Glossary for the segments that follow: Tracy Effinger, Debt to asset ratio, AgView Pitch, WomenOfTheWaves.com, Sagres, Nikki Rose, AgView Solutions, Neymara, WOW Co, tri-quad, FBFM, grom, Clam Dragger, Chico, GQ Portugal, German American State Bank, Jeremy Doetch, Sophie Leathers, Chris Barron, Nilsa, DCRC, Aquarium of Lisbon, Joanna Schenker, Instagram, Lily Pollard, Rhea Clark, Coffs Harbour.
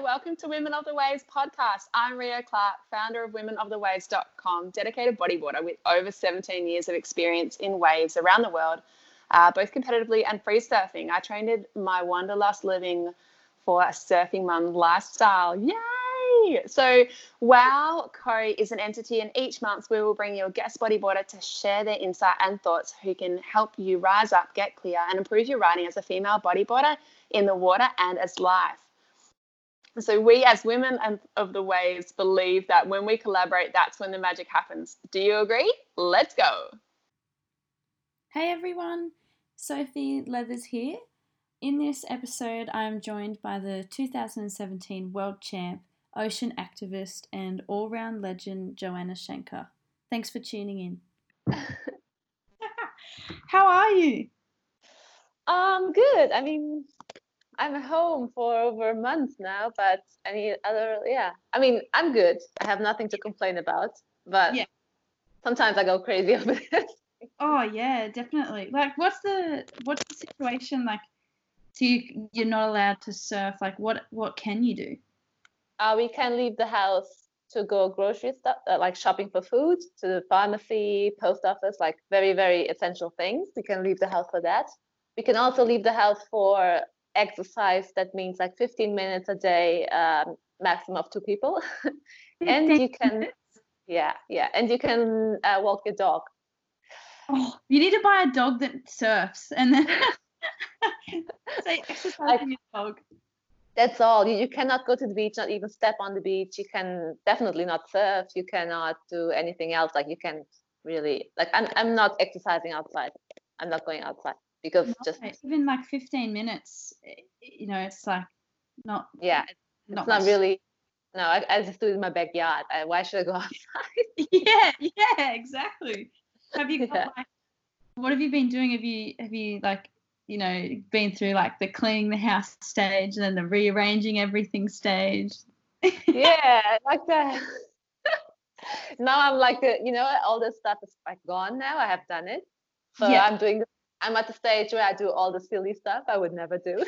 Welcome to Women of the Waves podcast. I'm Rhea Clark, founder of WomenOfTheWaves.com, dedicated bodyboarder with over 17 years of experience in waves around the world, both competitively and free surfing. I trained my wanderlust living for a surfing mum lifestyle. Yay! So WOW Co is an entity, and each month we will bring you a guest bodyboarder to share their insight and thoughts who can help you rise up, get clear, and improve your riding as a female bodyboarder in the water and as life. So we as women of the waves believe that when we collaborate, that's when the magic happens. Do you agree? Let's go. Hey everyone, Sophie Leathers here. In this episode, I'm joined by the 2017 world champ, ocean activist and all-round legend, Joanna Schenker. Thanks for tuning in. How are you? Good. I'm home for over a month now, but I'm good. I have nothing to complain about, but yeah. Sometimes I go crazy over this. Oh yeah, definitely. Like, what's the situation like? So you're not allowed to surf. Like, what can you do? We can leave the house to go grocery stuff, like shopping for food, to the pharmacy, post office, like very, very essential things. We can leave the house for that. We can also leave the house for exercise. That means like 15 minutes a day, maximum of two people. And you can walk your dog. Oh, you need to buy a dog that surfs and then say exercise with your dog. That's all. You cannot go to the beach, not even step on the beach. You can definitely not surf. You cannot do anything else. Like, you can't really, like, I'm not exercising outside. I'm not going outside. Because even like 15 minutes, it's like not. Yeah, it's not really. No, I just do it in my backyard. Why should I go outside? yeah, exactly. Have you got like? What have you been doing? Have you like, been through like the cleaning the house stage and then the rearranging everything stage? Yeah, like that. Now I'm like all this stuff is like gone now. I have done it, so yeah. I'm at the stage where I do all the silly stuff I would never do.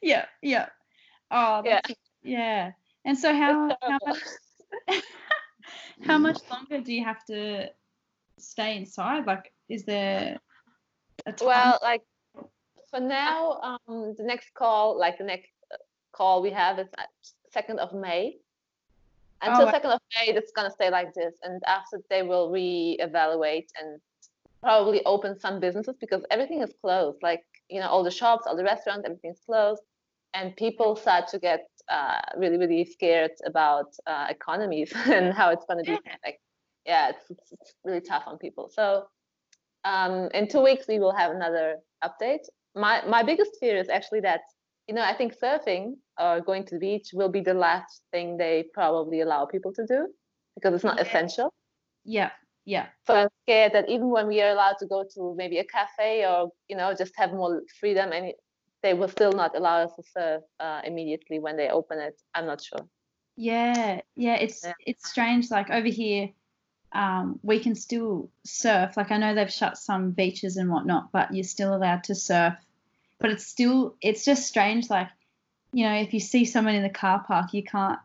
Yeah. Oh, that's, yeah. And so how much longer do you have to stay inside? Like, is there a time? Well, like, for now, the next call we have is 2nd of May. Until 2nd of May, it's going to stay like this. And after, they will reevaluate and probably open some businesses, because everything is closed, like, all the shops, all the restaurants, everything's closed, and people start to get really, really scared about economies and how it's going to be. Like, yeah, it's really tough on people. So in 2 weeks we will have another update. My biggest fear is actually that I think surfing or going to the beach will be the last thing they probably allow people to do, because it's not essential. Yeah. So I'm scared that even when we are allowed to go to maybe a cafe or, just have more freedom, and they will still not allow us to surf immediately when they open it. I'm not sure. Yeah. It's strange. Like, over here, we can still surf. Like, I know they've shut some beaches and whatnot, but you're still allowed to surf. But it's just strange. Like, if you see someone in the car park, you can't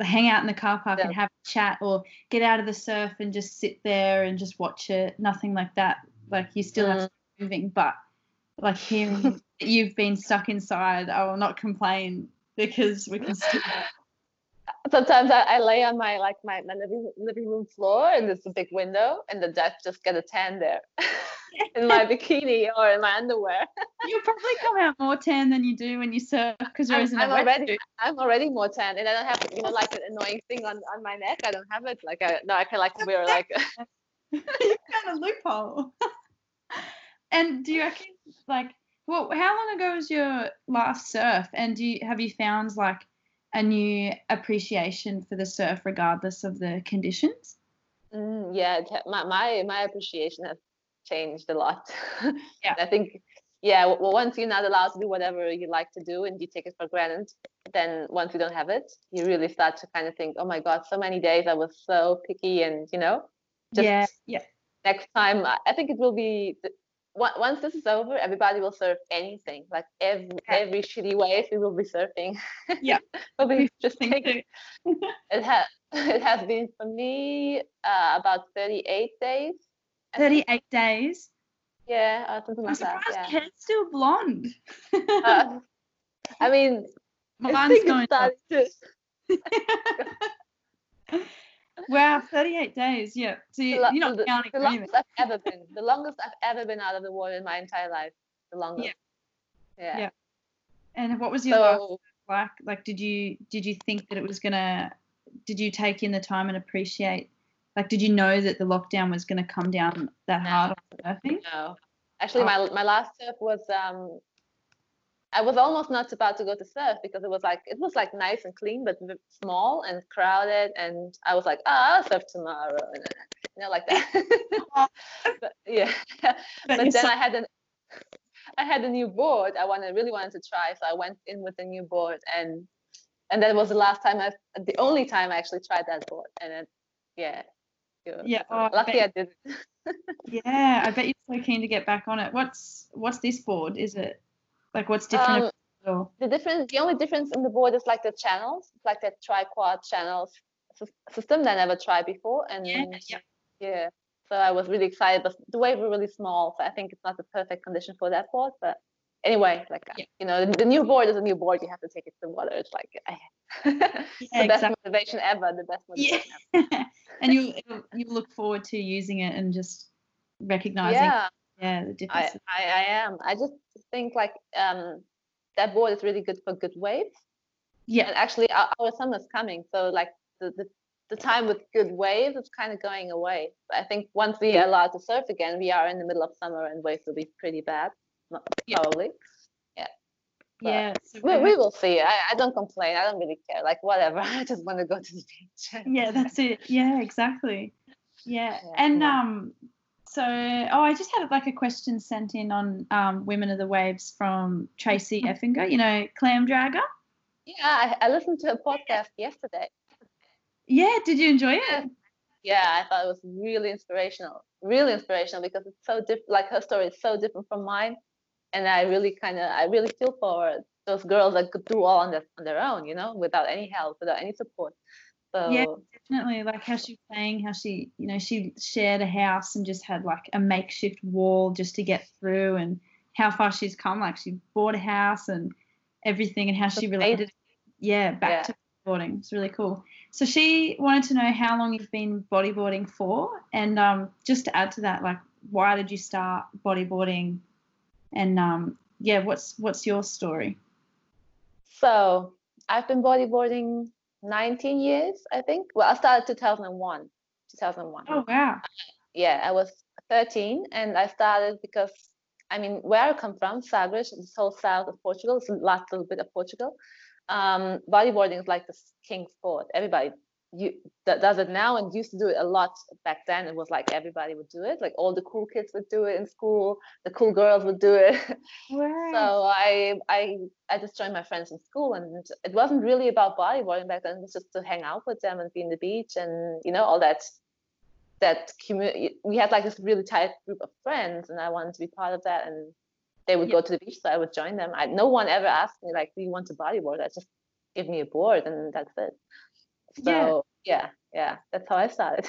hang out in the car park and have a chat, or get out of the surf and just sit there and just watch it. Nothing like that. Like, you still have to be moving, but like, hearing that you've been stuck inside, I will not complain, because we can still. Sometimes I lay on my living room floor, and there's a big window, and the ducks just get a tan there in my bikini or in my underwear. You'll probably come out more tan than you do when you surf, because you're I'm already more tan, and I don't have an annoying thing on my neck. I don't have it. Like, I can wear like. You found a loophole. And do you reckon, like, how long ago was your last surf? And have you found like a new appreciation for the surf, regardless of the conditions? Yeah, my appreciation has changed a lot. Yeah. I think, once you're not allowed to do whatever you like to do and you take it for granted, then once you don't have it, you really start to kind of think, oh my God, so many days I was so picky, and just next time, I think it will be once this is over, everybody will surf anything. Like every shitty wave, we will be surfing. Yeah, it'll be interesting. It has been for me about 38 days. 38 days. Yeah, something like that. I'm surprised Kat's still blonde. I mean, mine's going up. Wow, 38 days. Yeah, so you're not counting. The longest I've ever been out of the water in my entire life. The longest. Yeah. And what was your life like? Like, did you think that it was gonna? Did you take in the time and appreciate? Like, did you know that the lockdown was gonna come down that hard on surfing? No, actually, my last surf was I was almost not about to go to surf because it was like nice and clean, but small and crowded. And I was like, I'll surf tomorrow. And, like that. But, yeah. But then I had a new board. I really wanted to try. So I went in with a new board. And that was the only time I actually tried that board. And then, yeah. Lucky I didn't. Yeah. I bet you're so keen to get back on it. What's this board? Is it? Like, what's different? The only difference in the board is like the channels, like that tri-quad channels system that I never tried before. And yeah. So I was really excited, but the waves were really small, so I think it's not the perfect condition for that board. But anyway, the new board is a new board. You have to take it to the water. It's like the best motivation ever. And you look forward to using it and just recognizing. Yeah. Yeah, the difference. I am. I just think that board is really good for good waves. Yeah. And actually, our summer's coming, so like the time with good waves is kind of going away. But I think once we are allowed to surf again, we are in the middle of summer and waves will be pretty bad, probably. Yeah. Yeah. We will see. I don't complain. I don't really care. Like whatever. I just want to go to the beach. Yeah, that's it. Yeah, exactly. Yeah, So, I just had like a question sent in on Women of the Waves from Tracy Effinger, Clam Dragger. Yeah, I listened to her podcast yesterday. Yeah, did you enjoy it? Yeah, I thought it was really inspirational because it's so different, like her story is so different from mine. And I really feel for those girls that could do all on their own, without any help, without any support. So. Yeah, definitely. Like how she was saying, how she, she shared a house and just had like a makeshift wall just to get through, and how far she's come. Like she bought a house and everything, and how she related, back to bodyboarding. It's really cool. So she wanted to know how long you've been bodyboarding for, and just to add to that, like why did you start bodyboarding, and what's your story? So I've been bodyboarding 19 years, I think. Well, I started 2001. Oh, wow. Yeah, I was 13, and I started because, I mean, where I come from, Sagres, this whole south of Portugal, it's the last little bit of Portugal. Bodyboarding is like the king sport. Everybody does it now, and used to do it a lot back then. It was like everybody would do it. Like all the cool kids would do it in school. The cool girls would do it. Wow. So I just joined my friends in school, and it wasn't really about bodyboarding back then. It was just to hang out with them and be in the beach, and all that. That community. We had like this really tight group of friends, and I wanted to be part of that. And they would go to the beach, so I would join them. No one ever asked me like, "Do you want to bodyboard?" I just give me a board, and that's it. So yeah, that's how I started.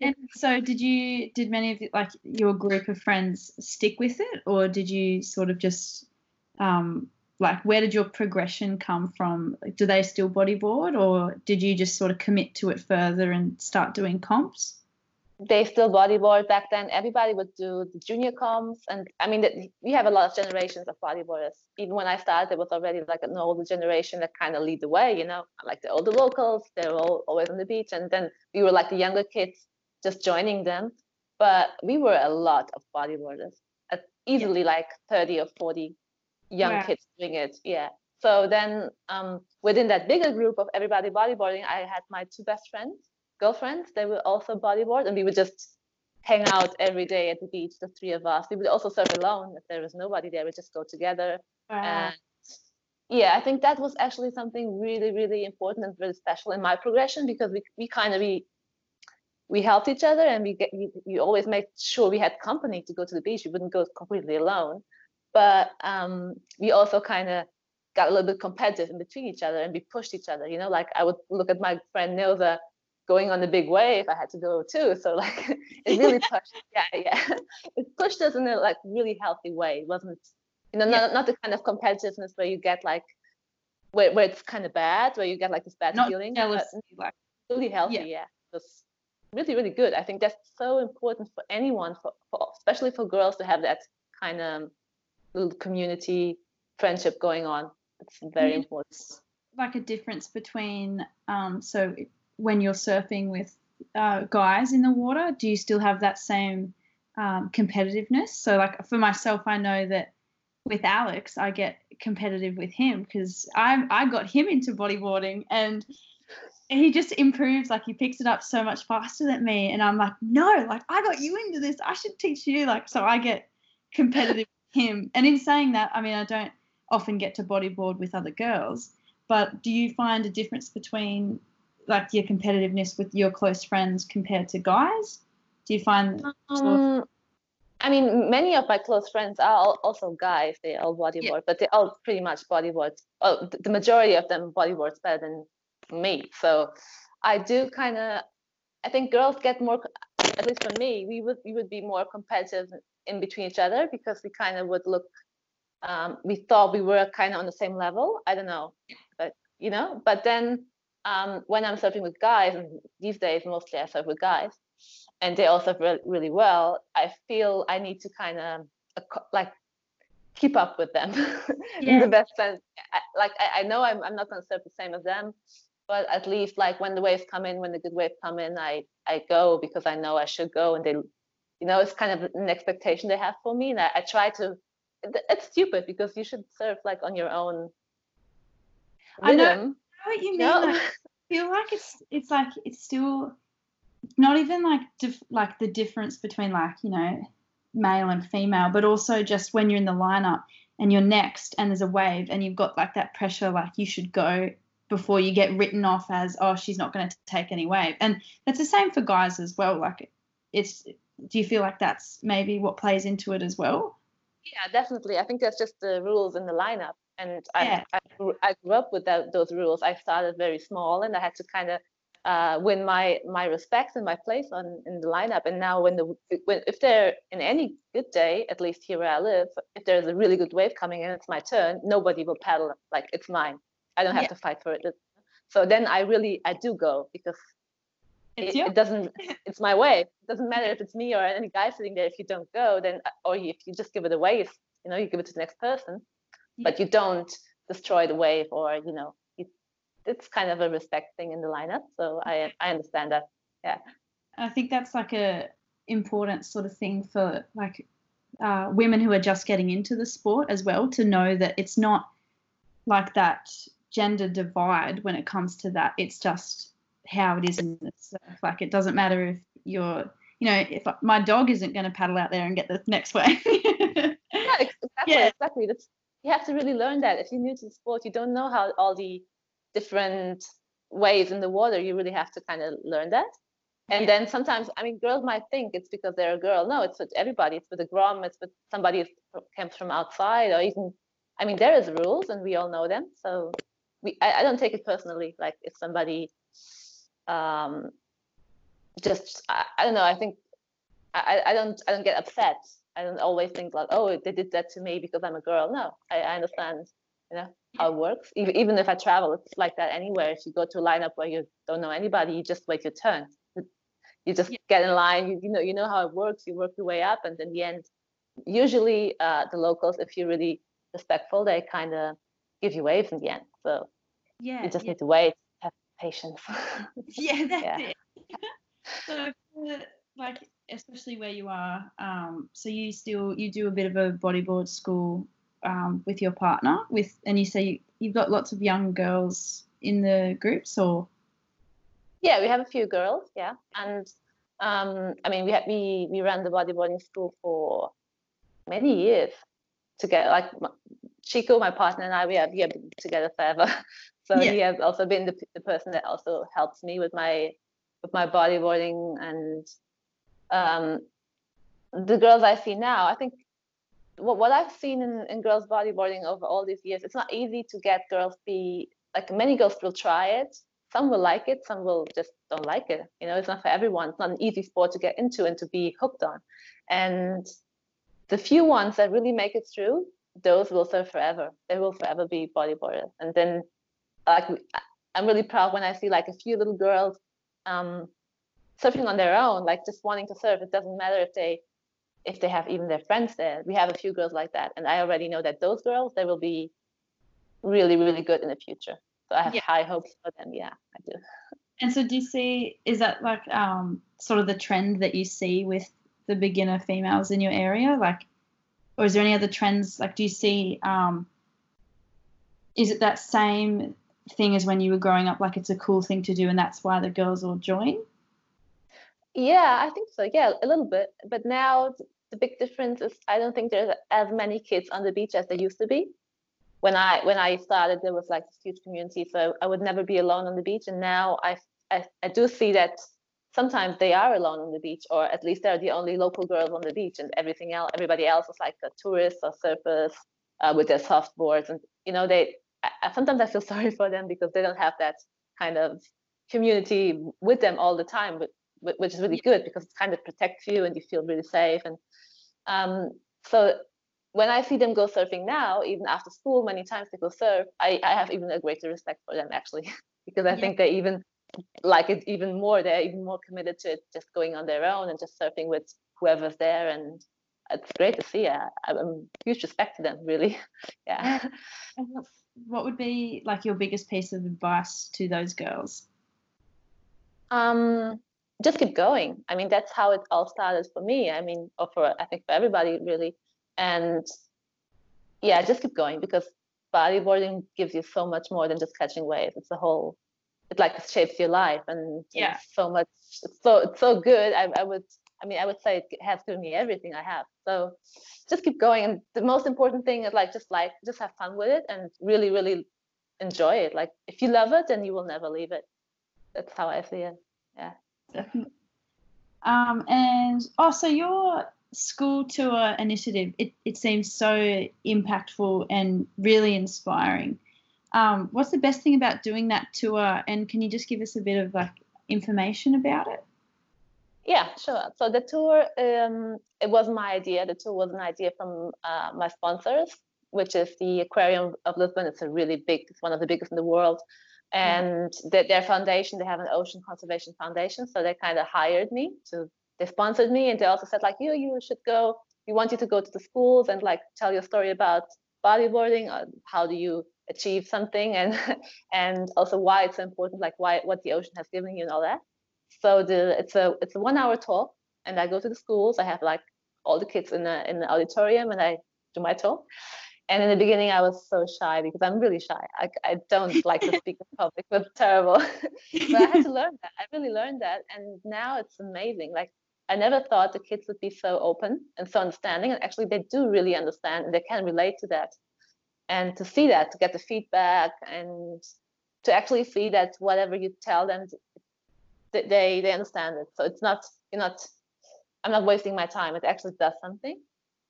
And so did many of your group of friends stick with it, or did you sort of just where did your progression come from? Like, do they still bodyboard, or did you just sort of commit to it further and start doing comps? They still bodyboard back then. Everybody would do the junior comps, and I mean, we have a lot of generations of bodyboarders. Even when I started, there was already like an older generation that kind of lead the way, like the older locals. They're all always on the beach, and then we were like the younger kids just joining them. But we were a lot of bodyboarders, easily like 30 or 40 young kids doing it. Yeah. So then within that bigger group of everybody bodyboarding, I had my two best friends. Girlfriends, they were also bodyboard, and we would just hang out every day at the beach, the three of us. We would also surf alone if there was nobody there. We just go together. Wow. And I think that was actually something really, really important and really special in my progression, because we kind of we we helped each other, and you always made sure we had company to go to the beach. We wouldn't go completely alone, but we also kind of got a little bit competitive in between each other, and we pushed each other, you know, like I would look at my friend Nilsa going on the big wave, I had to go too. So like it really pushed, it pushed us in a like really healthy way. It wasn't, you know, not the kind of competitiveness where you get like, where it's kind of bad, where you get like this bad feeling. Jealousy, like, really healthy, yeah. It was really, really good. I think that's so important for anyone, for especially for girls to have that kind of little community friendship going on. It's very important. Like a difference between, so when you're surfing with guys in the water, do you still have that same competitiveness? So like for myself, I know that with Alex, I get competitive with him because I got him into bodyboarding and he just improves, like he picks it up so much faster than me, and I'm like, no, like I got you into this, I should teach you, like, so I get competitive with him. And in saying that, I mean, I don't often get to bodyboard with other girls, but do you find a difference between like your competitiveness with your close friends compared to guys? Do you find I mean, many of my close friends are also guys. They all bodyboard, but they all pretty much bodyboard. Oh, the majority of them bodyboards better than me. So I do kind of, I think girls get more, at least for me, we would be more competitive in between each other because we kind of would look, we thought we were kind of on the same level. I don't know, but you know, but then when I'm surfing with guys, and these days mostly I surf with guys, and they also really well, I feel I need to kind of like keep up with them in the best sense. I know I'm not going to surf the same as them, but at least like when the waves come in, when the good waves come in, I go because I know I should go, and they, you know, it's kind of an expectation they have for me, and I try to. It's stupid because you should surf like on your own rhythm. I know what you mean. No? Like, I feel like it's like it's still. Not even like like the difference between like, you know, male and female, but also just when you're in the lineup and you're next and there's a wave and you've got like that pressure, like you should go before you get written off as, oh, she's not going to take any wave. And that's the same for guys as well. Like it's, do you feel like that's maybe what plays into it as well? Yeah, definitely. I think that's just the rules in the lineup. And I grew up with those rules. I started very small and I had to kind of, win my respect and my place in the lineup. And now if they're in any good day, at least here where I live, if there's a really good wave coming in, it's my turn. Nobody will paddle, like it's mine. I don't have to fight for it. So then I do go because it's my wave. It doesn't matter if it's me or any guy sitting there. If you don't go, then or if you just give it away, you know, you give it to the next person, but you don't destroy the wave or, you know. It's kind of a respect thing in the lineup, so I understand that. Yeah, I think that's like a important sort of thing for like women who are just getting into the sport as well, to know that it's not like that gender divide when it comes to that. It's just how it is in the surf. Like it doesn't matter if you're, you know, if my dog isn't going to paddle out there and get the next wave. Exactly. That's, you have to really learn that. If you're new to the sport, you don't know how all the different waves in the water, you really have to kind of learn that. And then sometimes, I mean, girls might think it's because they're a girl. No, it's with everybody. It's with a grom, it's with somebody who comes from outside, or even, I mean, there is rules and we all know them. So I don't take it personally. Like if somebody I don't know, I think I don't get upset. I don't always think like, oh, they did that to me because I'm a girl. No, I understand, you know, how it works. Even if I travel, it's like that anywhere. If you go to a lineup where you don't know anybody, you just wait your turn. You just get in line. You know how it works. You work your way up, and in the end, usually the locals, if you're really respectful, they kind of give you waves in the end. So you just need to wait, have patience. It. So like, especially where you are, so you do a bit of a bodyboard school. With your partner, and you say you've got lots of young girls in the groups, or? Yeah, we have a few girls, yeah, and I mean we ran the bodyboarding school for many years together. Like Chico, my partner, and I, we have been together forever. So he has also been the person that also helps me with my with my bodyboarding, and the girls I see now, I think what I've seen in girls bodyboarding over all these years, it's not easy to get girls be like, many girls will try it. Some will like it, some will just don't like it. You know, it's not for everyone. It's not an easy sport to get into and to be hooked on. And the few ones that really make it through, those will serve forever. They will forever be bodyboarders. And then, like, I'm really proud when I see like a few little girls surfing on their own, like just wanting to surf. It doesn't matter if they have even their friends there. We have a few girls like that, and I already know that those girls, they will be really, really good in the future. So I have high hopes for them. Yeah, I do. And so do you see, is that like sort of the trend that you see with the beginner females in your area? Like, or is there any other trends? Like, do you see, is it that same thing as when you were growing up, like it's a cool thing to do and that's why the girls all join? Yeah, I think so. Yeah, a little bit. But now the big difference is I don't think there's as many kids on the beach as there used to be. When I started, there was like this huge community, so I would never be alone on the beach. And now I do see that sometimes they are alone on the beach, or at least they're the only local girls on the beach, and everybody else is like the tourists or surfers with their soft boards. And you know, sometimes I feel sorry for them because they don't have that kind of community with them all the time, but which is really good because it kind of protects you and you feel really safe. And so when I see them go surfing now, even after school, many times they go surf, I have even a greater respect for them actually, because I think they even like it even more. They're even more committed to it, just going on their own and just surfing with whoever's there. And it's great to see. Yeah, huge respect to them, really. Yeah. What would be like your biggest piece of advice to those girls? Just keep going. I mean, that's how it all started for me. I mean, I think for everybody really. And yeah, just keep going, because bodyboarding gives you so much more than just catching waves. It shapes your life, and it's so good. I would say it has given me everything I have. So just keep going. And the most important thing is just have fun with it and really, really enjoy it. Like, if you love it, then you will never leave it. That's how I see it. Yeah, definitely. And also your school tour initiative, it seems so impactful and really inspiring. What's the best thing about doing that tour, and can you just give us a bit of like information about it? Yeah, sure. So the tour, it was my idea. The tour was an idea from my sponsors, which is the Aquarium of Lisbon. It's one of the biggest in the world. And their foundation, they have an ocean conservation foundation. So they kind of hired me they sponsored me, and they also said like, you should go. We want you to go to the schools and like tell your story about bodyboarding, or how do you achieve something, and also why it's important, like what the ocean has given you and all that. So it's a 1 hour talk, and I go to the schools. I have like all the kids in the auditorium, and I do my talk. And in the beginning, I was so shy because I'm really shy. I don't like to speak in public. It was terrible. But I had to learn that. I really learned that, and now it's amazing. Like, I never thought the kids would be so open and so understanding, and actually they do really understand, and they can relate to that. And to see that, to get the feedback, and to actually see that whatever you tell them, they understand it. So I'm not wasting my time. It actually does something.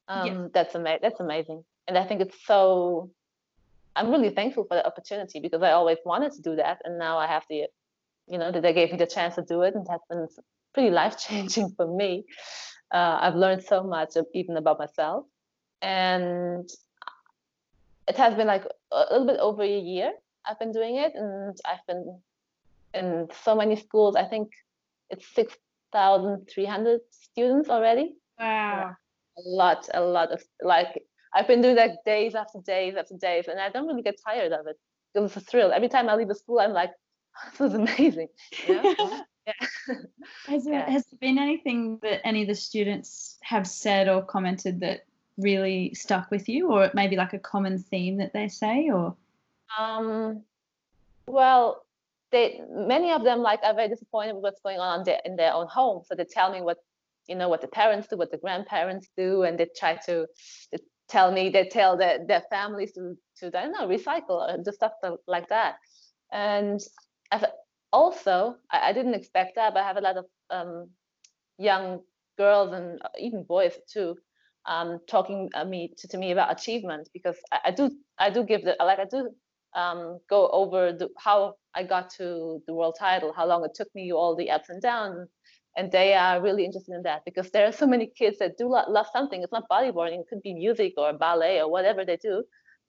That's amazing. And I think I'm really thankful for the opportunity, because I always wanted to do that, and now I have that they gave me the chance to do it, and that's been pretty life-changing for me. I've learned so much, even about myself, and it has been like a little bit over a year I've been doing it, and I've been in so many schools. I think it's 6,300 students already. Wow. A lot of like, I've been doing that days after days after days, and I don't really get tired of it. It was a thrill. Every time I leave the school, I'm like, this is amazing. Yeah. Yeah. Has there been anything that any of the students have said or commented that really stuck with you, or it may be like a common theme that they say, or? Well, many of them like are very disappointed with what's going on in their own home, so they tell me what the parents do, what the grandparents do, and they try to. They tell their families to recycle or do stuff like that. And I've Also, I didn't expect that, but I have a lot of young girls and even boys too talking to me about achievements, because I do give the, like, I do go over how I got to the world title, how long it took me, all the ups and downs, and they are really interested in that, because there are so many kids that do love something. It's not bodyboarding, it could be music or ballet or whatever they do,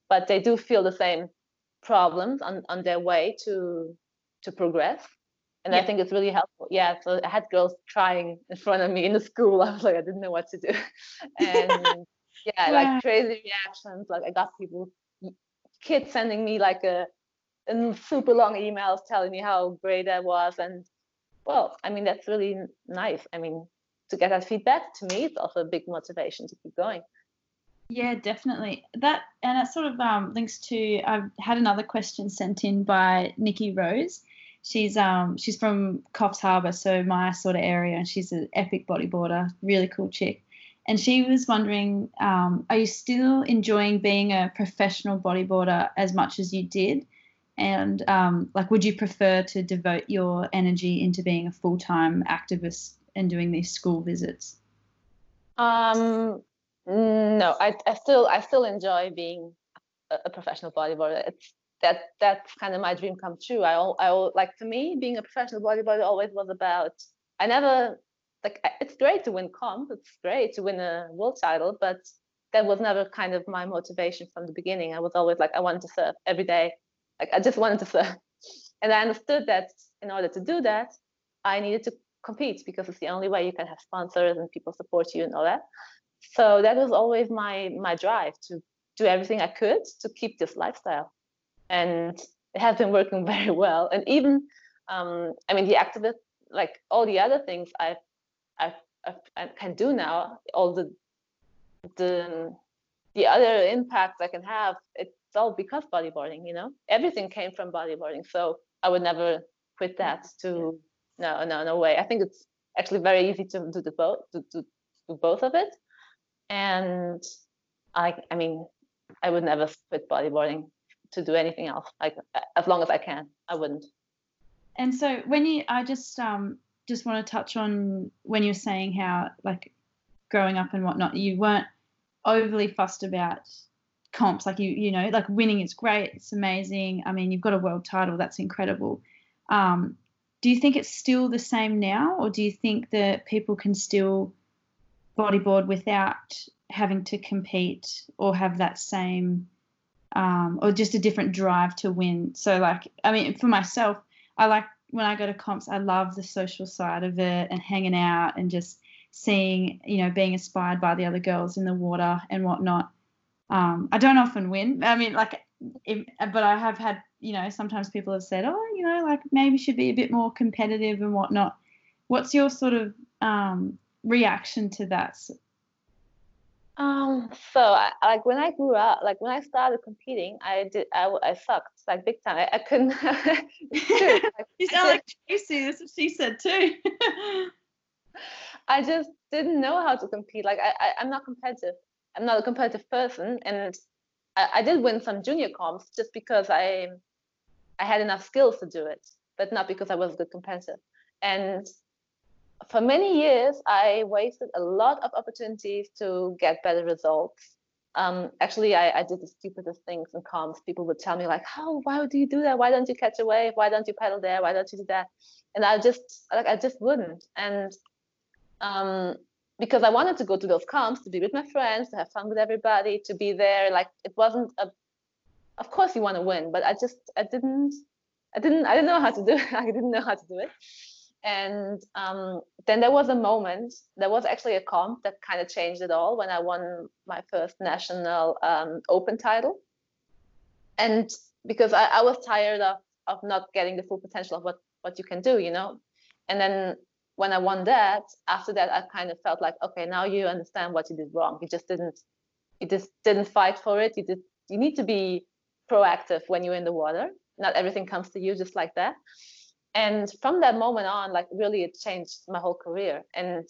but they do feel the same problems on their way to progress. And yeah. I think it's really helpful. Yeah, so I had girls crying in front of me in the school. I was like, I didn't know what to do. And yeah, like crazy reactions. Like I got kids sending me like a super long emails telling me how great I was. And well, I mean, that's really nice. I mean, to get that feedback, to me, it's also a big motivation to keep going. Yeah, definitely. That, and it sort of links to, I've had another question sent in by Nikki Rose. She's from Coffs Harbour, so my sort of area, and she's an epic bodyboarder, really cool chick. And she was wondering, are you still enjoying being a professional bodyboarder as much as you did? And like, would you prefer to devote your energy into being a full-time activist and doing these school visits? No, I still enjoy being a professional bodyboarder. That's kind of my dream come true. Like, to me, being a professional bodyboarder always was about, I never, like, it's great to win comp, it's great to win a world title, but that was never kind of my motivation from the beginning. I was always like, I wanted to surf every day. Like, I just wanted to surf. And I understood that in order to do that, I needed to compete, because it's the only way you can have sponsors and people support you and all that. So that was always my drive, to do everything I could to keep this lifestyle. And it has been working very well. And even, I mean, the activist, like all the other things I can do now, all the other impacts I can have, it's all because bodyboarding, you know? Everything came from bodyboarding. So I would never quit that to, no way. I think it's actually very easy to do both of it. And I mean, I would never quit bodyboarding to do anything else. Like, as long as I can, I wouldn't. And so when you, I just want to touch on when you're saying how, like, growing up and whatnot, you weren't overly fussed about comps. Like, you know, like, winning is great. It's amazing. I mean, you've got a world title. That's incredible. Do you think it's still the same now, or do you think that people can still bodyboard without having to compete or have that same, or just a different drive to win? So, like, I mean, for myself, I like, when I go to comps, I love the social side of it and hanging out and just seeing, you know, being inspired by the other girls in the water and whatnot. I don't often win. I mean, like, but I have had, you know, sometimes people have said, oh, you know, like, maybe should be a bit more competitive and whatnot. What's your sort of reaction to that? So like, when I grew up, like, when I started competing, I sucked, like, big time. I couldn't. Like, you sound like Tracy. That's what she said too. I just didn't know how to compete. Like, I'm not competitive. I'm not a competitive person, and I did win some junior comps just because I had enough skills to do it, but not because I was a good competitor. And for many years, I wasted a lot of opportunities to get better results. Actually, I did the stupidest things in comps. People would tell me, like, "How? Why do you do that? Why don't you catch a wave? Why don't you paddle there? Why don't you do that?" And I just wouldn't. And because I wanted to go to those comps, to be with my friends, to have fun with everybody, to be there. Like, it wasn't a. Of course, you want to win, but I didn't know how to do it. I didn't know how to do it. And then there was a moment, there was actually a comp that kind of changed it all, when I won my first national open title. And because I was tired of not getting the full potential of what you can do, you know. And then when I won that, after that, I kind of felt like, okay, now you understand what you did wrong. You just didn't fight for it. You need to be proactive when you're in the water. Not everything comes to you just like that. And from that moment on, like, really, it changed my whole career. And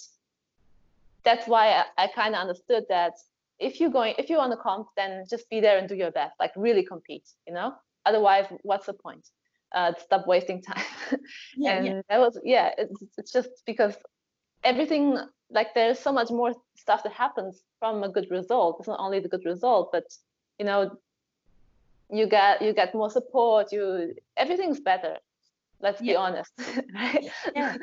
that's why I kind of understood that if you're on a comp, then just be there and do your best, like, really compete, you know, otherwise what's the point? stop wasting time. That was, it's just because everything, like, there's so much more stuff that happens from a good result. It's not only the good result, but, you know, you get more support, everything's better. Let's be honest, right? Yeah.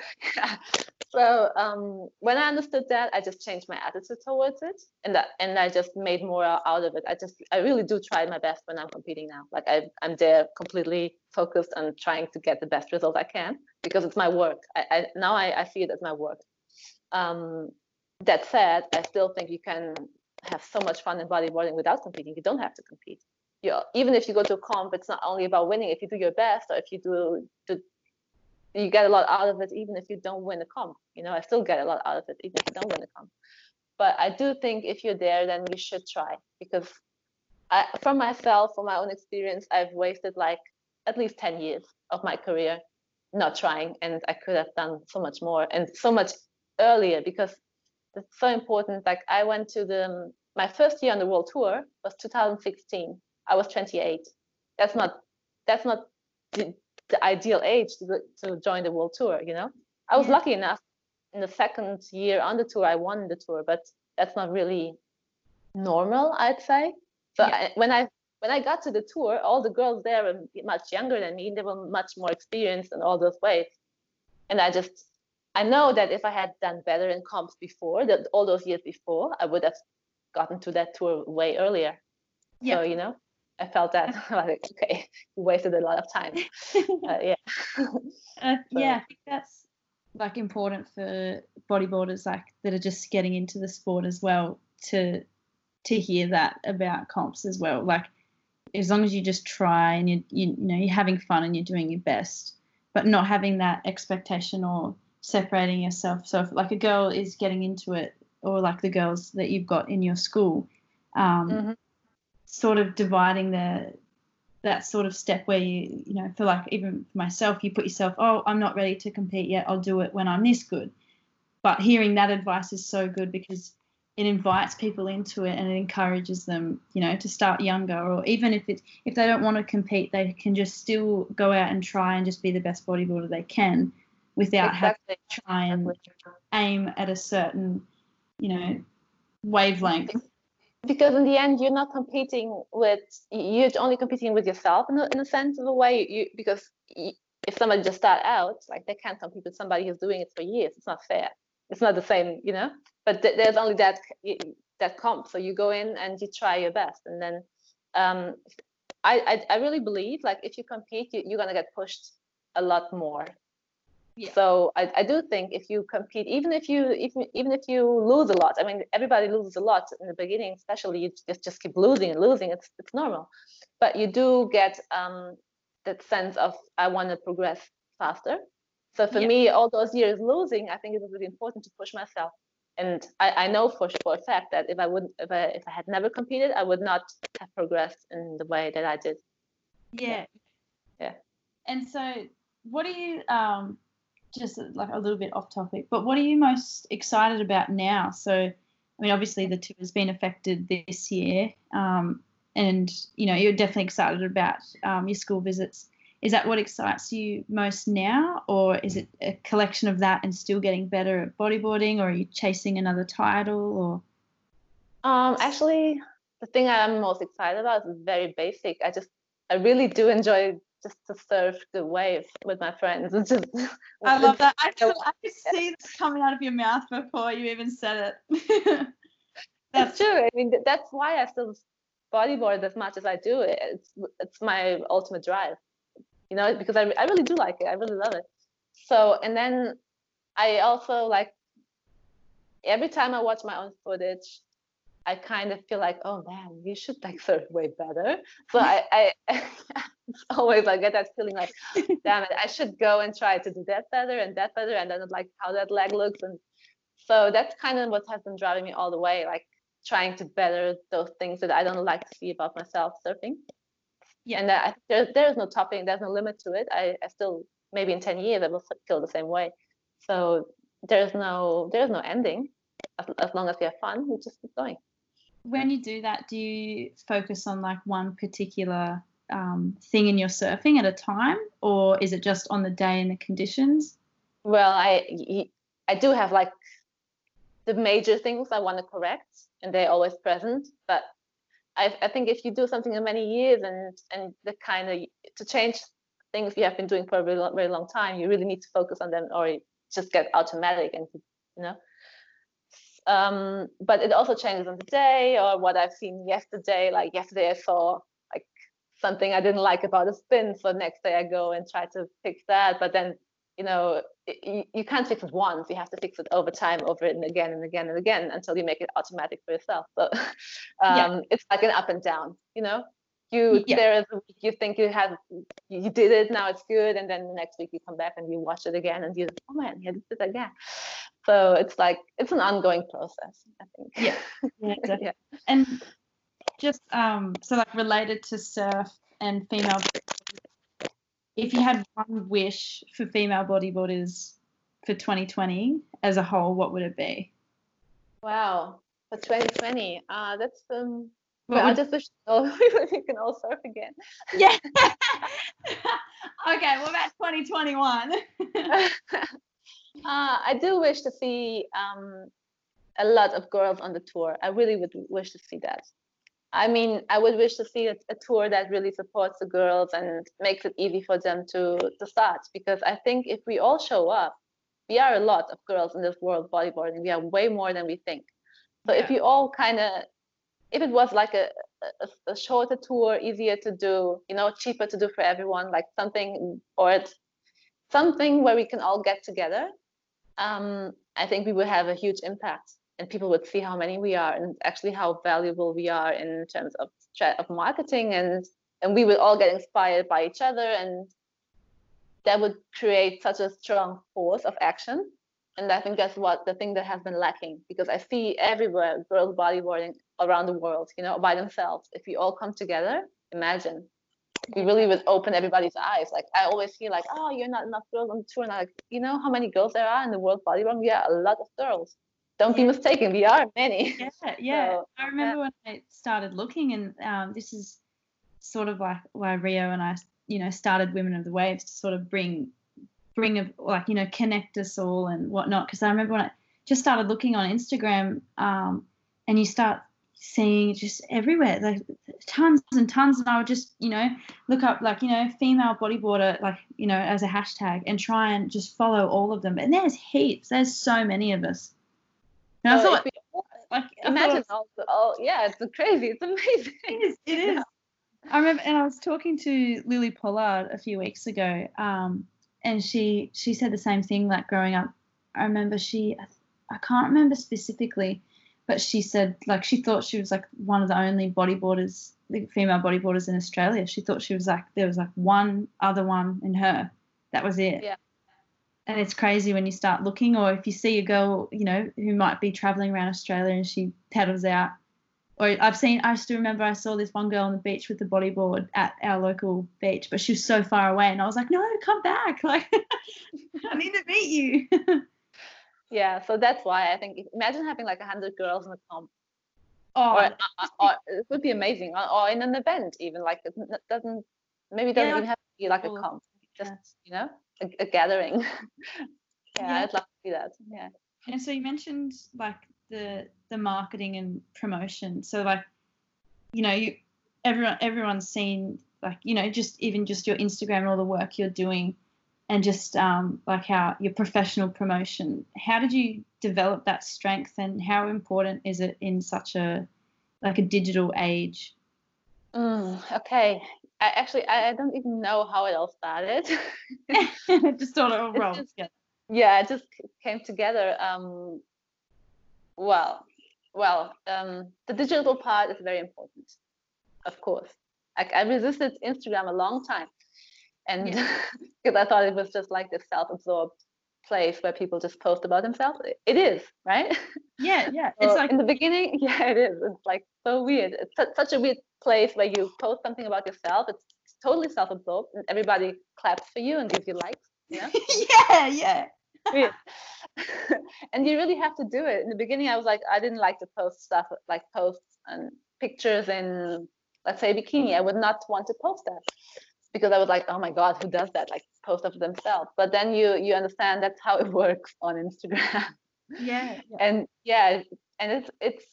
So when I understood that, I just changed my attitude towards it, and I just made more out of it. I really do try my best when I'm competing now. Like I'm there completely focused on trying to get the best result I can, because it's my work. I now see it as my work. That said, I still think you can have so much fun in bodyboarding without competing. You don't have to compete. Even if you go to a comp, it's not only about winning. If you do your best, or if you do, you get a lot out of it, even if you don't win a comp. You know, I still get a lot out of it, even if you don't win a comp. But I do think if you're there, then you should try, because from my own experience, I've wasted like at least 10 years of my career not trying, and I could have done so much more and so much earlier, because it's so important. Like I went to my first year on the world tour was 2016. I was 28. That's not the ideal age to join the world tour, you know. I was lucky enough in the second year on the tour, I won the tour, but that's not really normal, I'd say. So when I got to the tour, all the girls there were much younger than me. They were much more experienced in all those ways. And I know that if I had done better in comps before, that all those years before, I would have gotten to that tour way earlier. Yeah. So, you know, I felt that, like, okay, you wasted a lot of time. I think that's like important for bodyboarders like that are just getting into the sport as well to hear that about comps as well. Like, as long as you just try and you're having fun and you're doing your best, but not having that expectation or separating yourself. So if like a girl is getting into it, or like the girls that you've got in your school, sort of dividing that sort of step where you feel like, even for myself, you put yourself, oh, I'm not ready to compete yet, I'll do it when I'm this good. But hearing that advice is so good, because it invites people into it and it encourages them, you know, to start younger, or even if they don't want to compete, they can just still go out and try and just be the best bodybuilder they can without having to try and aim at a certain, you know, wavelength. Because in the end, you're not competing with, you're only competing with yourself in a sense of a way. Because if somebody just start out, like, they can't compete with somebody who's doing it for years. It's not fair. It's not the same, you know. But there's only that comp. So you go in and you try your best, and then I really believe, like, if you compete, you're gonna get pushed a lot more. Yeah. So I do think if you compete, even if you lose a lot, I mean, everybody loses a lot in the beginning, especially you just keep losing and losing. It's normal, but you do get that sense of, I want to progress faster. So for me, all those years losing, I think it was really important to push myself. And I know for a fact that if I had never competed, I would not have progressed in the way that I did. Yeah. Yeah. And so what do you just like a little bit off topic, but what are you most excited about now? So, I mean, obviously the tour has been affected this year, and, you know, you're definitely excited about your school visits. Is that what excites you most now, or is it a collection of that and still getting better at bodyboarding, or are you chasing another title? Or actually, the thing I'm most excited about is very basic. I really do enjoy just to surf the waves with my friends. I love that. I could see this coming out of your mouth before you even said it. That's true. I mean, that's why I still bodyboard as much as I do. It's my ultimate drive, you know, because I really do like it. I really love it. So, and then I also, like, every time I watch my own footage, I kind of feel like, oh man, you should like surf way better. So I always I get that feeling like, damn it, I should go and try to do that better, and then like how that leg looks. And so that's kind of what has been driving me all the way, like trying to better those things that I don't like to see about myself surfing. Yeah, and there's no topping, there's no limit to it. I still, maybe in 10 years I will feel the same way. So there's no ending. As long as we have fun, we just keep going. When you do that, do you focus on like one particular thing in your surfing at a time, or is it just on the day and the conditions? Well, I do have like the major things I want to correct, and they're always present. But I think if you do something in many years and the kind of to change things you have been doing for a very long time, you really need to focus on them, or it just get automatic, and you know. But it also changes on the day or what I've seen yesterday. Like yesterday I saw like something I didn't like about a spin, so next day I go and try to fix that. But then, you know, you can't fix it once. You have to fix it over time, over it, and again and again and again until you make it automatic for yourself. So it's like an up and down, you know. There is a week you think you did it, now it's good, and then the next week you come back and you watch it again and you, oh man, yeah, this is again. So it's like it's an ongoing process, I think. Yeah. And just so like related to surf and female, if you had one wish for female bodyboarders for 2020 as a whole, what would it be? Wow, for 2020, that's But I just wish we can all surf again. Yeah. Okay, well, that's 2021. I do wish to see a lot of girls on the tour. I really would wish to see that. I mean, I would wish to see a tour that really supports the girls and makes it easy for them to start. Because I think if we all show up, we are a lot of girls in this world bodyboarding. We are way more than we think. So if you all kind of... If it was like a shorter tour, easier to do, you know, cheaper to do for everyone, like something or it's something where we can all get together, I think we would have a huge impact, and people would see how many we are and actually how valuable we are in terms of marketing, and we would all get inspired by each other, and that would create such a strong force of action. And I think that's the thing that has been lacking, because I see everywhere girls bodyboarding around the world, you know, by themselves. If we all come together, imagine, we really would open everybody's eyes. Like I always feel like, oh, you're not enough girls on the tour. And I'm like, you know how many girls there are in the world bodyboarding? We are a lot of girls. Don't be mistaken. We are many. So, I remember when I started looking, and this is sort of like why Rio and I, you know, started Women of the Waves to sort of bring of like, you know, connect us all and whatnot, because I remember when I just started looking on Instagram and you start seeing just everywhere like tons and tons, and I would just, you know, look up like, you know, female bodyboarder, like, you know, as a hashtag, and try and just follow all of them, and there's heaps, there's so many of us. And I thought, like, imagine all it's crazy, it's amazing. It is yeah. I remember, and I was talking to Lily Pollard a few weeks ago, and she said the same thing, like growing up. I remember I can't remember specifically, but she said like she thought she was like one of the only bodyboarders, the female bodyboarders in Australia. She thought she was like, there was like one other one in her. That was it. Yeah. And it's crazy when you start looking, or if you see a girl, you know, who might be traveling around Australia and she paddles out. Or I still remember I saw this one girl on the beach with the bodyboard at our local beach, but she was so far away, and I was like, no, come back. Like, I need to meet you. Yeah, so that's why I think, imagine having like 100 girls in a comp. Oh, or it would be amazing. Or in an event even, like it doesn't even have to be like a comp. Just, you know, a gathering. I'd love to see that. Yeah. And so you mentioned like the marketing and promotion, so like, you know, everyone's seen like, you know, just your Instagram and all the work you're doing, and just like how your professional promotion, how did you develop that strength, and how important is it in such a like a digital age? Okay, I don't even know how it all started. Just sort of all rolled together. Yeah, it just came together. The digital part is very important, of course. I resisted Instagram a long time, and because I thought it was just like this self-absorbed place where people just post about themselves. It is, right? Yeah. So it's like in the beginning, it is. It's like so weird. It's such a weird place where you post something about yourself. It's totally self-absorbed, and everybody claps for you and gives you likes. Yeah. Yeah. And you really have to do it. In the beginning I was like, I didn't like to post stuff, like posts and pictures and let's say, a bikini, I would not want to post that because I was like, oh my God, who does that? Like, post up themselves. But then you understand that's how it works on Instagram. Yeah. And yeah, and it's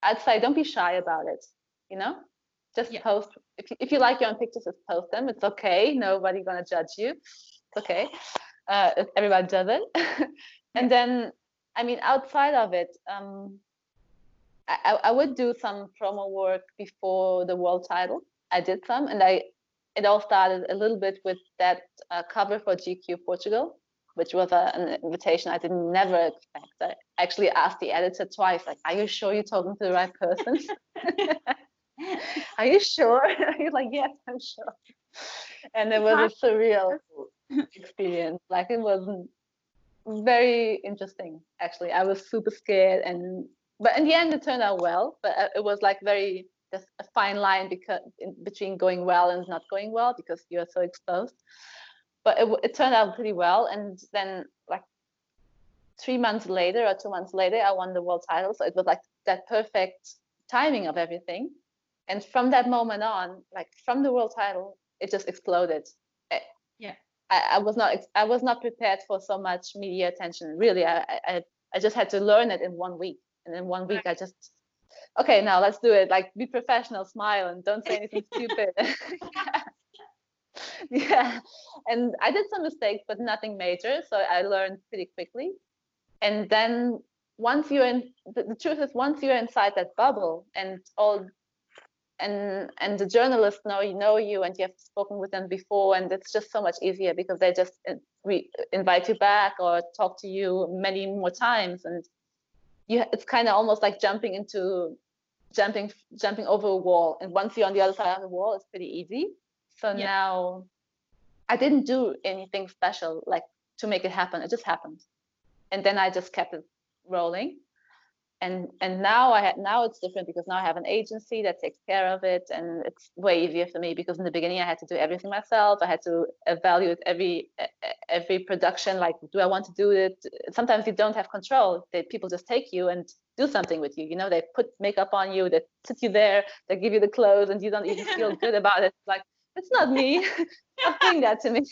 I'd say don't be shy about it, you know? Just post. If you like your own pictures, just post them. It's okay. Nobody's gonna judge you. It's okay. Everybody does it. And then, I mean, outside of it, I would do some promo work before the world title. I did some, and it all started a little bit with that cover for GQ Portugal, which was an invitation I didn't never expect. I actually asked the editor twice, like, "Are you sure you're talking to the right person? Are you sure?" He's like, "Yes, I'm sure." And it was a surreal experience. Like, it was very interesting. Actually, I was super scared, but in the end, it turned out well. But it was like just a fine line between going well and not going well, because you are so exposed. But it turned out pretty well. And then, like, 3 months later or 2 months later, I won the world title. So it was like that perfect timing of everything. And from that moment on, like, from the world title, it just exploded. Yeah. I was not prepared for so much media attention. Really, I just had to learn it in 1 week. And in 1 week, I just, okay, now let's do it. Like, be professional, smile, and don't say anything stupid. Yeah. And I did some mistakes, but nothing major. So I learned pretty quickly. And then once you're in, the truth is, once you're inside that bubble and the journalists know you, and you have spoken with them before, and it's just so much easier because they just invite you back or talk to you many more times. And it's kind of almost like jumping over a wall. And once you're on the other side of the wall, it's pretty easy. So now I didn't do anything special, like, to make it happen. It just happened. And then I just kept it rolling. And now it's different, because now I have an agency that takes care of it, and it's way easier for me, because in the beginning I had to do everything myself. I had to evaluate every production, like, do I want to do it? Sometimes you don't have control. People just take you and do something with you. You know, they put makeup on you, they sit you there, they give you the clothes, and you don't even feel good about it. Like, it's not me. Stop doing that to me.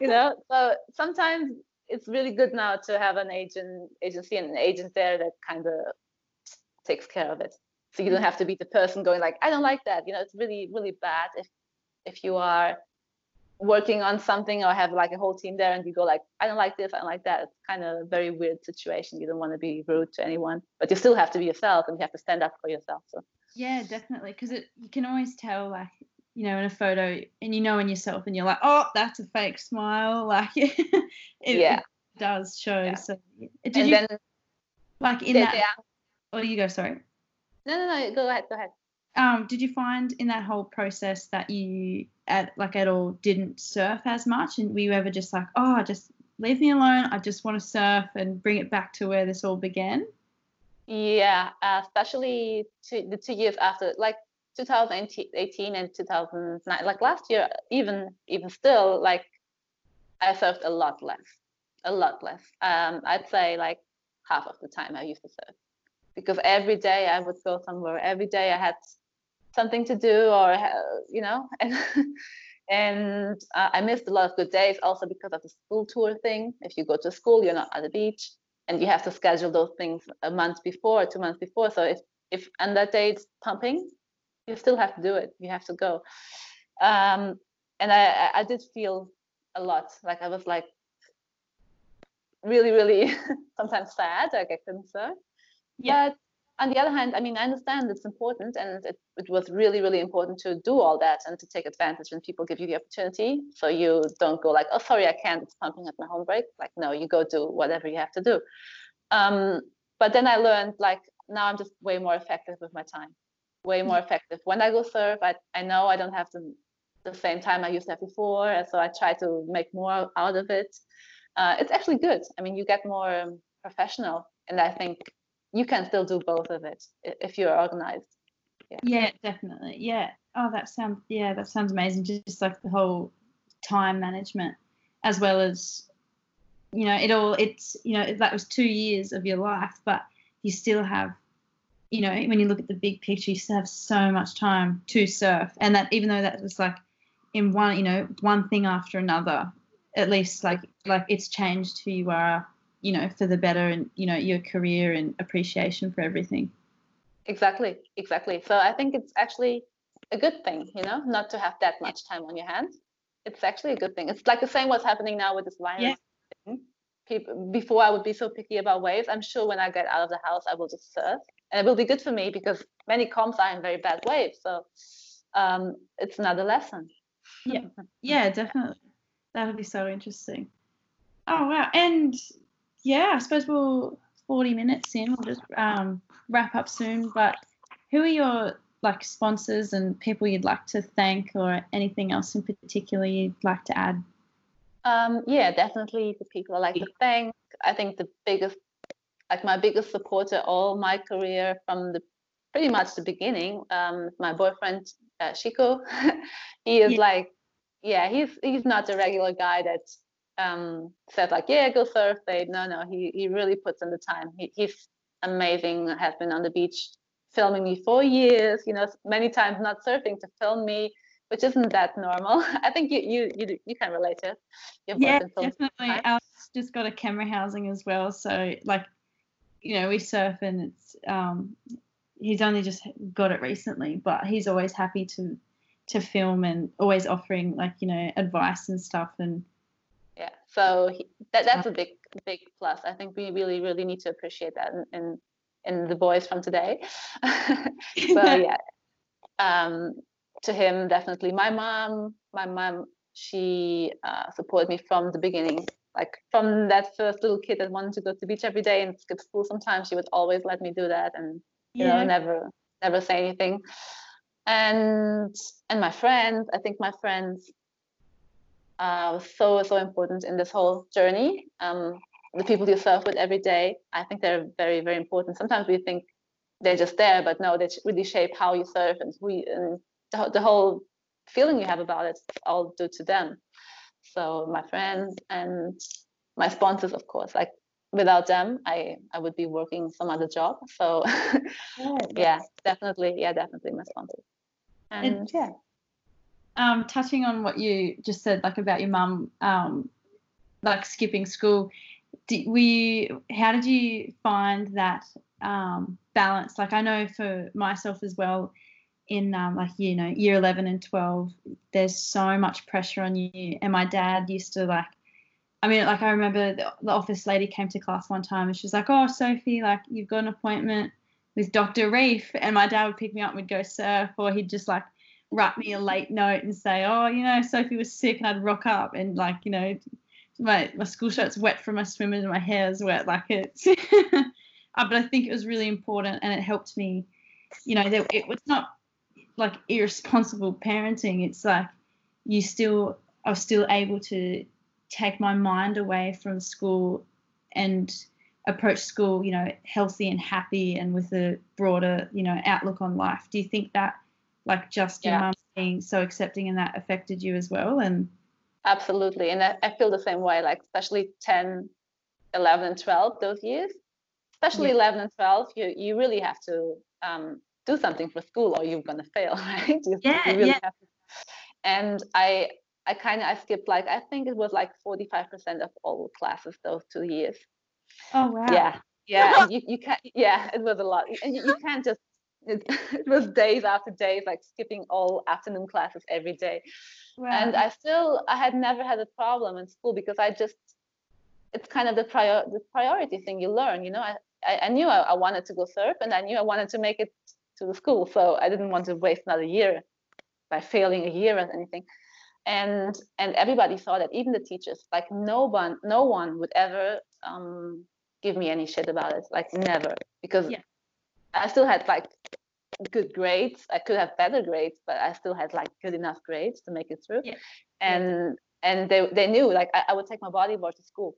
You know. So sometimes it's really good now to have an agency and an agent there that kind of takes care of it. So you don't have to be the person going like, I don't like that. You know, it's really, really bad if you are working on something or have like a whole team there and you go like, I don't like this, I don't like that. It's kind of a very weird situation. You don't want to be rude to anyone, but you still have to be yourself, and you have to stand up for yourself. So yeah, definitely, because you can always tell, like, you know, in a photo, and you know in yourself, and you're like, oh, that's a fake smile. Like, it does show. Yeah. So, or you go, sorry. No, go ahead. Did you find in that whole process that you at all didn't surf as much, and were you ever just like, oh, just leave me alone, I just want to surf, and bring it back to where this all began? Yeah, especially the 2 years after, like, 2018 and 2009, like last year, even still, like, I surfed a lot less. I'd say like half of the time I used to surf, because every day I would go somewhere. Every day I had something to do, or, you know, and I missed a lot of good days also because of the school tour thing. If you go to school, you're not at the beach, and you have to schedule those things a month before, 2 months before. So if on that day it's pumping, you still have to do it. You have to go. And I did feel a lot. Like, I was like really, really sometimes sad. Like, I couldn't surf. Yeah. But on the other hand, I mean, I understand it's important, and it was really, really important to do all that and to take advantage when people give you the opportunity. So you don't go like, oh, sorry, I can't. It's pumping at my home break. Like, no, you go do whatever you have to do. But then I learned, like, now I'm just way more effective with my time. Way more effective. When I go surf, I know I don't have the same time I used to have before, and so I try to make more out of it. It's actually good. I mean, you get more professional, and I think you can still do both of it if you're organized. Yeah, definitely. Yeah. Oh, that sounds amazing. Just like the whole time management, as well as, you know, it all. It's, you know, that was 2 years of your life, but you still have. you know, when you look at the big picture, you still have so much time to surf. And that, even though that was like in one, you know, one thing after another, at least like it's changed who you are, you know, for the better, and, you know, your career and appreciation for everything. Exactly, exactly. So I think it's actually a good thing, you know, not to have that much time on your hands. It's actually a good thing. It's like the same what's happening now with this virus thing. People, before I would be so picky about waves. I'm sure when I get out of the house, I will just surf, and it will be good for me because many comps are in very bad waves. So it's another lesson. Yeah, yeah, definitely. That would be so interesting. Oh, wow. And, yeah, I suppose we'll 40 minutes in. We'll just wrap up soon. But who are your, like, sponsors and people you'd like to thank, or anything else in particular you'd like to add? Yeah, definitely the people I like to thank. I think the biggest, like, my biggest supporter all my career from the pretty much the beginning, my boyfriend, Chico. He is like, yeah, he's not the regular guy that said like, yeah, go surf, babe. No, he really puts in the time. He's amazing, has been on the beach filming me for years, you know, many times not surfing to film me, which isn't that normal. I think you can relate to it. Yeah, definitely. I've just got a camera housing as well, so like, you know, we surf, and it's he's only just got it recently, but he's always happy to film and always offering, like, you know, advice and stuff. And yeah, so that's a big plus. I think we really, really need to appreciate that in the boys from today. So yeah, to him, definitely. My mom, she supported me from the beginning, like from that first little kid that wanted to go to the beach every day and skip school sometimes. She would always let me do that, and you know, never say anything. And my friends, I think my friends was so important in this whole journey. The people you surf with every day, I think they're very, very important. Sometimes we think they're just there, but no, they really shape how you surf, and the whole feeling you have about it, it's all due to them. So my friends and my sponsors, of course. Like, without them, I would be working some other job. So definitely my sponsors. And yeah. Touching on what you just said, like about your mum, like skipping school, how did you find that balance? Like, I know for myself as well, in like, you know, year 11 and 12, there's so much pressure on you. And my dad used to, like, I mean, like, I remember the office lady came to class one time, and she was like, "Oh, Sophie, like, you've got an appointment with Dr. Reef." And my dad would pick me up and we'd go surf, or he'd just, like, write me a late note and say, "Oh, you know, Sophie was sick," and I'd rock up and, like, you know, my school shirt's wet from my swimming and my hair's wet, like, it's but I think it was really important, and it helped me, you know, that it was not like irresponsible parenting. It's like I was still able to take my mind away from school and approach school, you know, healthy and happy and with a broader, you know, outlook on life. Do you think that, like, just your mum being so accepting, and that affected you as well? And absolutely, and I feel the same way, like, especially 10, 11 and 12, those years, especially 11 and 12, you really have to do something for school or you're going to fail, right? You really have to. And I skipped, like, I think it was like 45% of all classes those 2 years. Oh, wow. Yeah. you can't, yeah, it was a lot. And you can't just, it was days after days, like skipping all afternoon classes every day. Wow. And I had never had a problem in school because it's kind of the priority thing you learn, you know. I knew I wanted to go surf, and I knew I wanted to make it to the school, so I didn't want to waste another year by failing a year or anything. And everybody saw that, even the teachers. Like, no one would ever give me any shit about it, like, never, because I still had, like, good grades. I could have better grades, but I still had, like, good enough grades to make it through. Yeah. And they knew, like, I would take my bodyboard to school,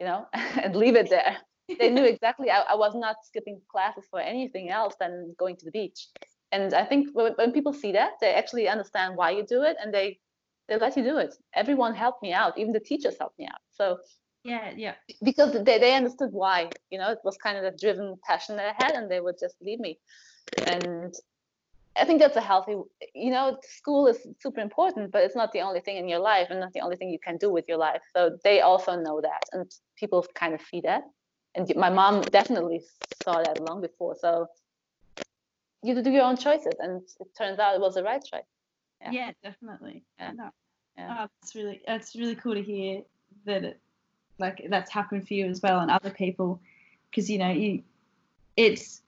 you know, and leave it there. They knew exactly I was not skipping classes for anything else than going to the beach. And I think when people see that, they actually understand why you do it, and they let you do it. Everyone helped me out, even the teachers helped me out. So because they understood why you know, it was kind of a driven passion that I had, and they would just leave me. And I think that's a healthy, you know, school is super important, but it's not the only thing in your life and not the only thing you can do with your life. So they also know that, and people kind of see that. And my mom definitely saw that long before. So you do your own choices, and it turns out it was the right choice. Yeah, yeah, definitely. Yeah. No. Yeah. Oh, that's really cool to hear that it, like, that's happened for you as well and other people, because, you know, it's,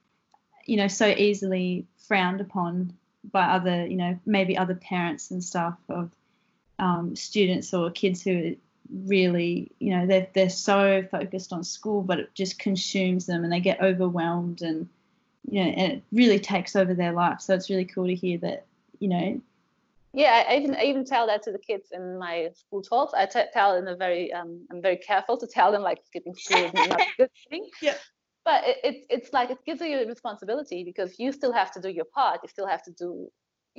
you know, so easily frowned upon by other, you know, maybe other parents and stuff of students or kids who really, you know, they're so focused on school, but it just consumes them and they get overwhelmed, and, you know, and it really takes over their life. So it's really cool to hear that, you know. Yeah, I even tell that to the kids in my school talks. I tell in a very, I'm very careful to tell them, like, skipping school is not a good thing. Yeah. But it's like, it gives you a responsibility, because you still have to do your part. You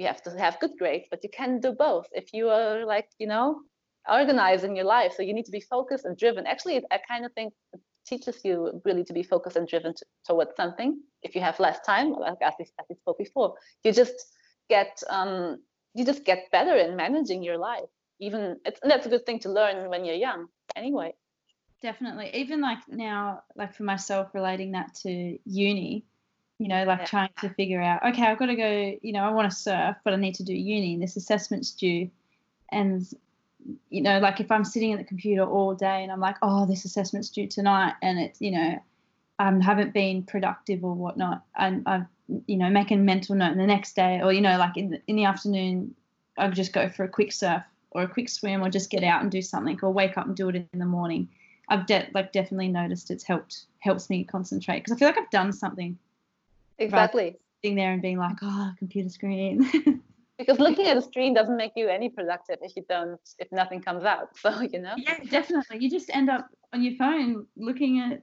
have to have good grades, but you can do both if you are, like, you know, organized in your life. So you need to be focused and driven. Actually, I kind of think it teaches you really to be focused and driven towards something. If you have less time, like as we spoke before, you just get better in managing your life. And that's a good thing to learn when you're young anyway. Definitely. Even like now, like for myself, relating that to uni, you know, like trying to figure out, okay, I've got to go, you know, I want to surf, but I need to do uni and this assessment's due. And, you know, like if I'm sitting at the computer all day and I'm like, oh, this assessment's due tonight, and it's, you know, I haven't been productive or whatnot, and I've, you know, make a mental note, and the next day, or, you know, like in the afternoon, I'll just go for a quick surf or a quick swim, or just get out and do something, or wake up and do it in the morning. I've definitely noticed it's helps me concentrate, because I feel like I've done something. Exactly. Sitting there and being like, oh, computer screen. Because looking at a screen doesn't make you any productive if nothing comes out. So, you know. Yeah, definitely. You just end up on your phone looking at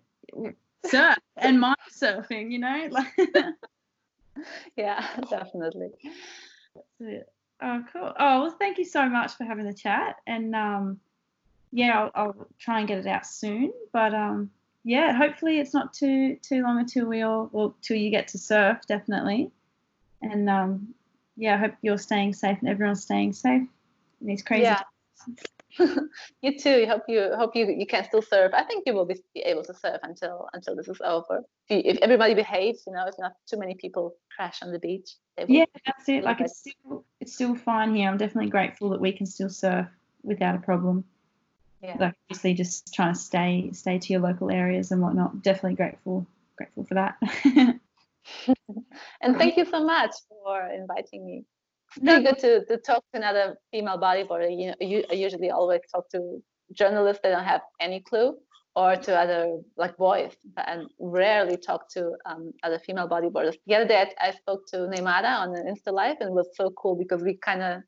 surf and mind surfing, you know, like. Yeah, definitely. Oh, cool. Oh, well, thank you so much for having the chat, and yeah, I'll try and get it out soon, but yeah, hopefully it's not too long until till you get to surf, definitely. And yeah, I hope you're staying safe and everyone's staying safe in these crazy times. You too. Hope you can still surf. I think you will be able to surf until this is over. If everybody behaves, you know, if not too many people crash on the beach. Yeah, that's it. Like it's still fine here. I'm definitely grateful that we can still surf without a problem. Yeah. Like obviously, just trying to stay to your local areas and whatnot. Definitely grateful for that. And thank you so much for inviting me. It's really good to talk to another female bodyboarder. You know, I usually always talk to journalists that don't have any clue, or to other, like, boys, and rarely talk to other female bodyboarders. The other day I spoke to Neymara on an Insta Live, and it was so cool because we know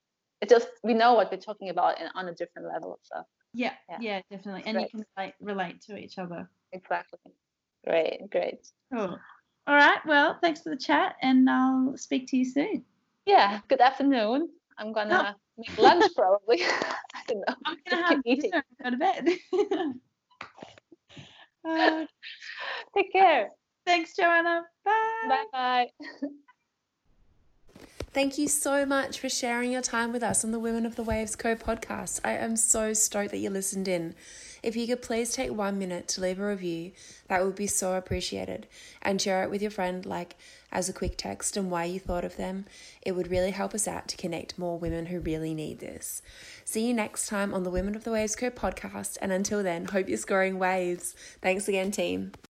what we're talking about and on a different level. So yeah definitely. And great. You can like relate to each other. Exactly. Great. Cool. All right. Well, thanks for the chat, and I'll speak to you soon. Yeah, good afternoon. I'm going to make lunch probably. I don't know. I'm going to have eating. Go to bed. Take care. Thanks, Joanna. Bye. Bye. Thank you so much for sharing your time with us on the Women of the Waves Co podcast. I am so stoked that you listened in. If you could please take 1 minute to leave a review, that would be so appreciated. And share it with your friend, like as a quick text, and why you thought of them. It would really help us out to connect more women who really need this. See you next time on the Women of the Waves Co podcast. And until then, hope you're scoring waves. Thanks again, team.